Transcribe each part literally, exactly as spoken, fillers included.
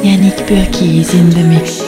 Yannick Burki is in the mix.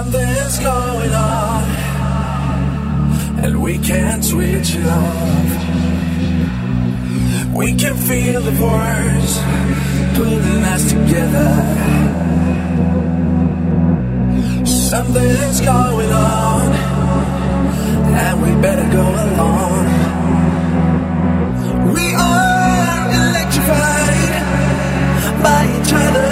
Something's going on, and we can't switch it off. We can feel the force pulling us together. Something's going on, and we better go along. We are electrified by each other.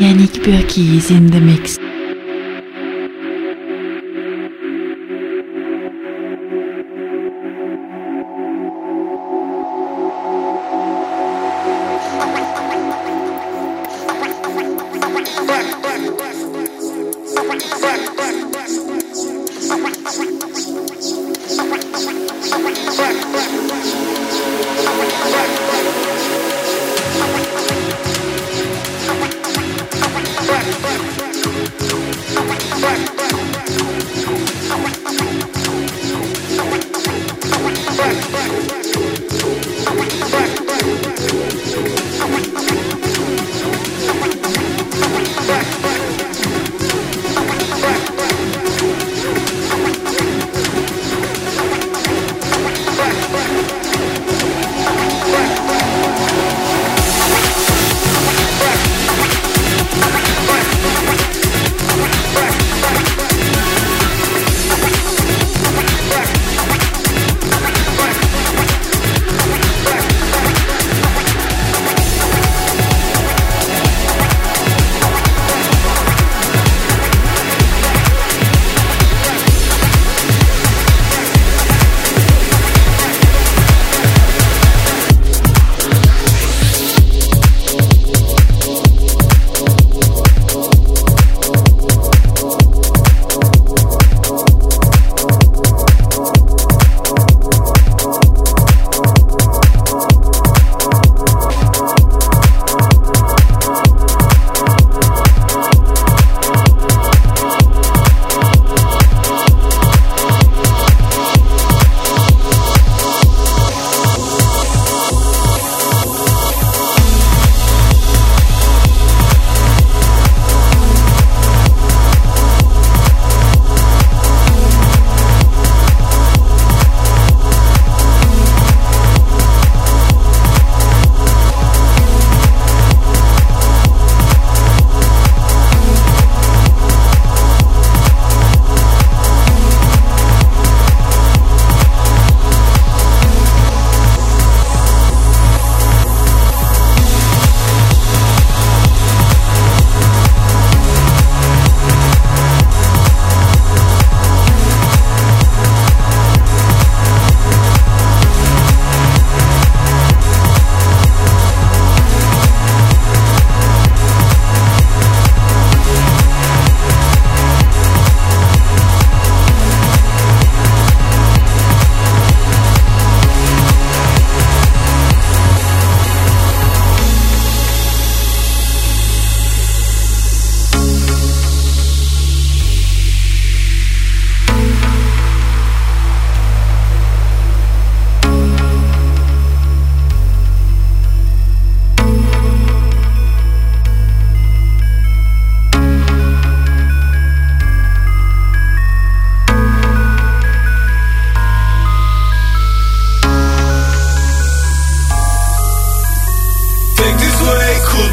Yannick Burki is in the mix. Back.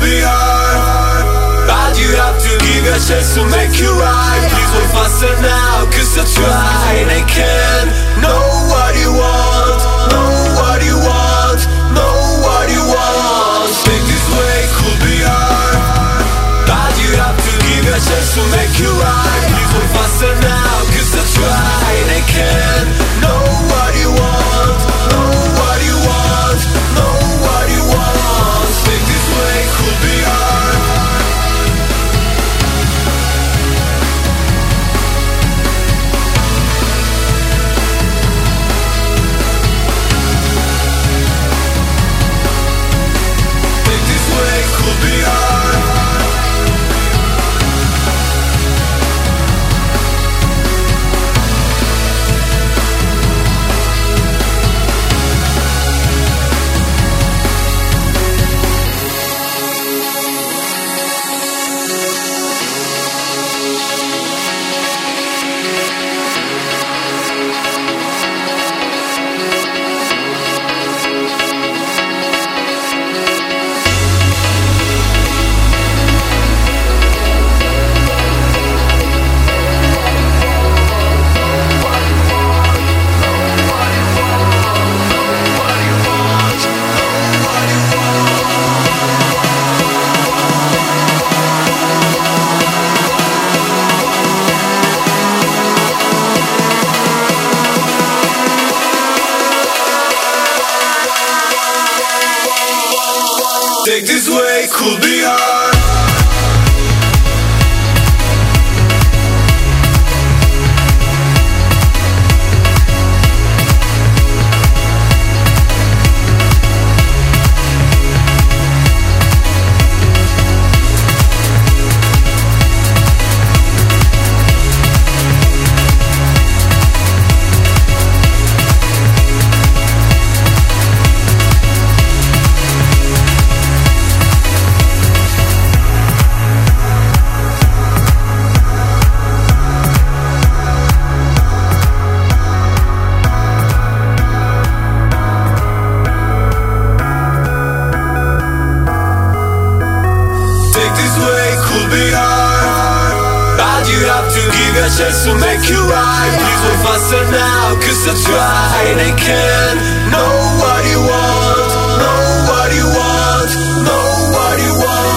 be hard, but you have to give a chance to make you right. Please go faster now, cause I tried. I can't know what you want, know what you want, know what you want. Think this way could be hard, but you have to give a chance to make you right. Please go faster now, cause I tried. I can't know what you want, know what you want, know what you want. Think this way could be hard. Take this way, could be hard. Just to make you right, please go faster now, cause I tried. I can't know what you want, know what you want, know what you want.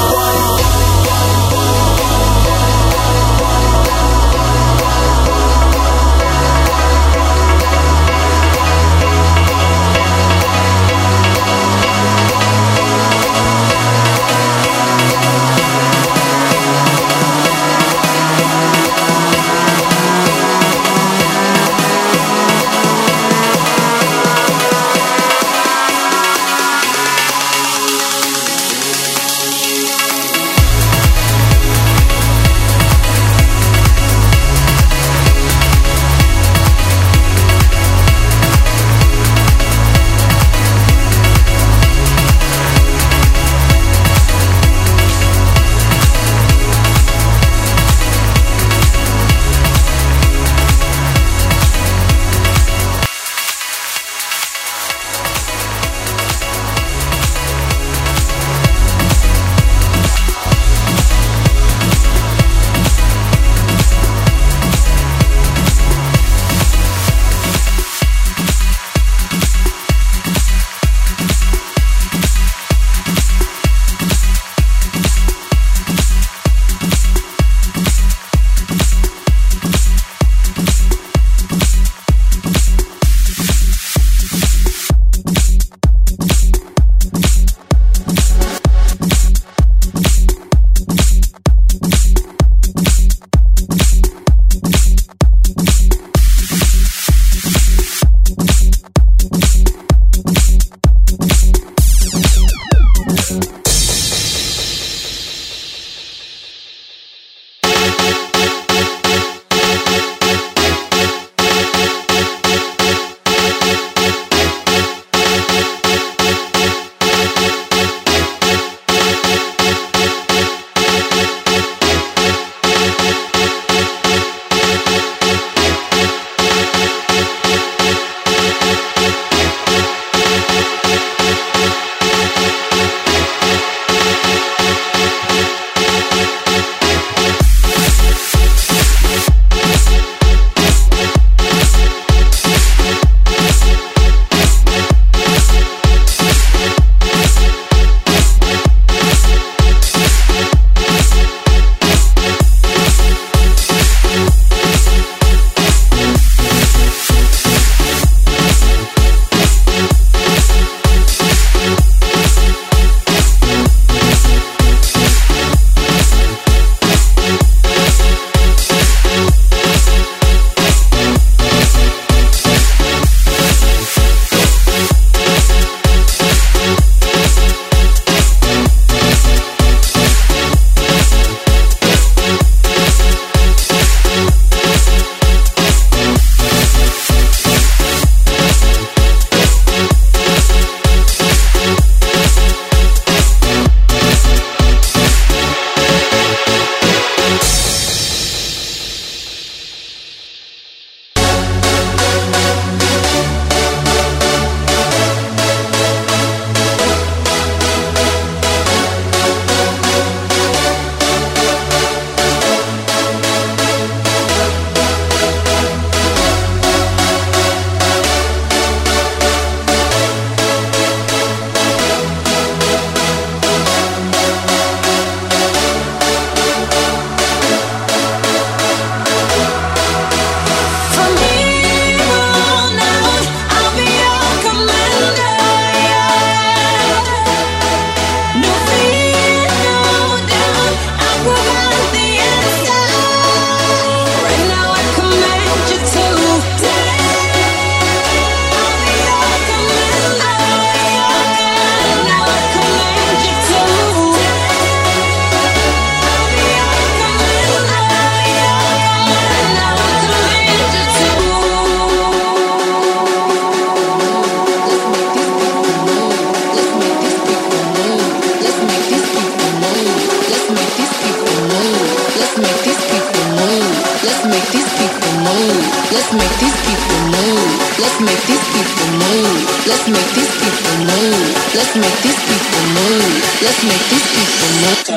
Let's make these people move. Let's make these people move. Let's make these people move. Turn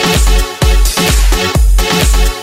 the lights out.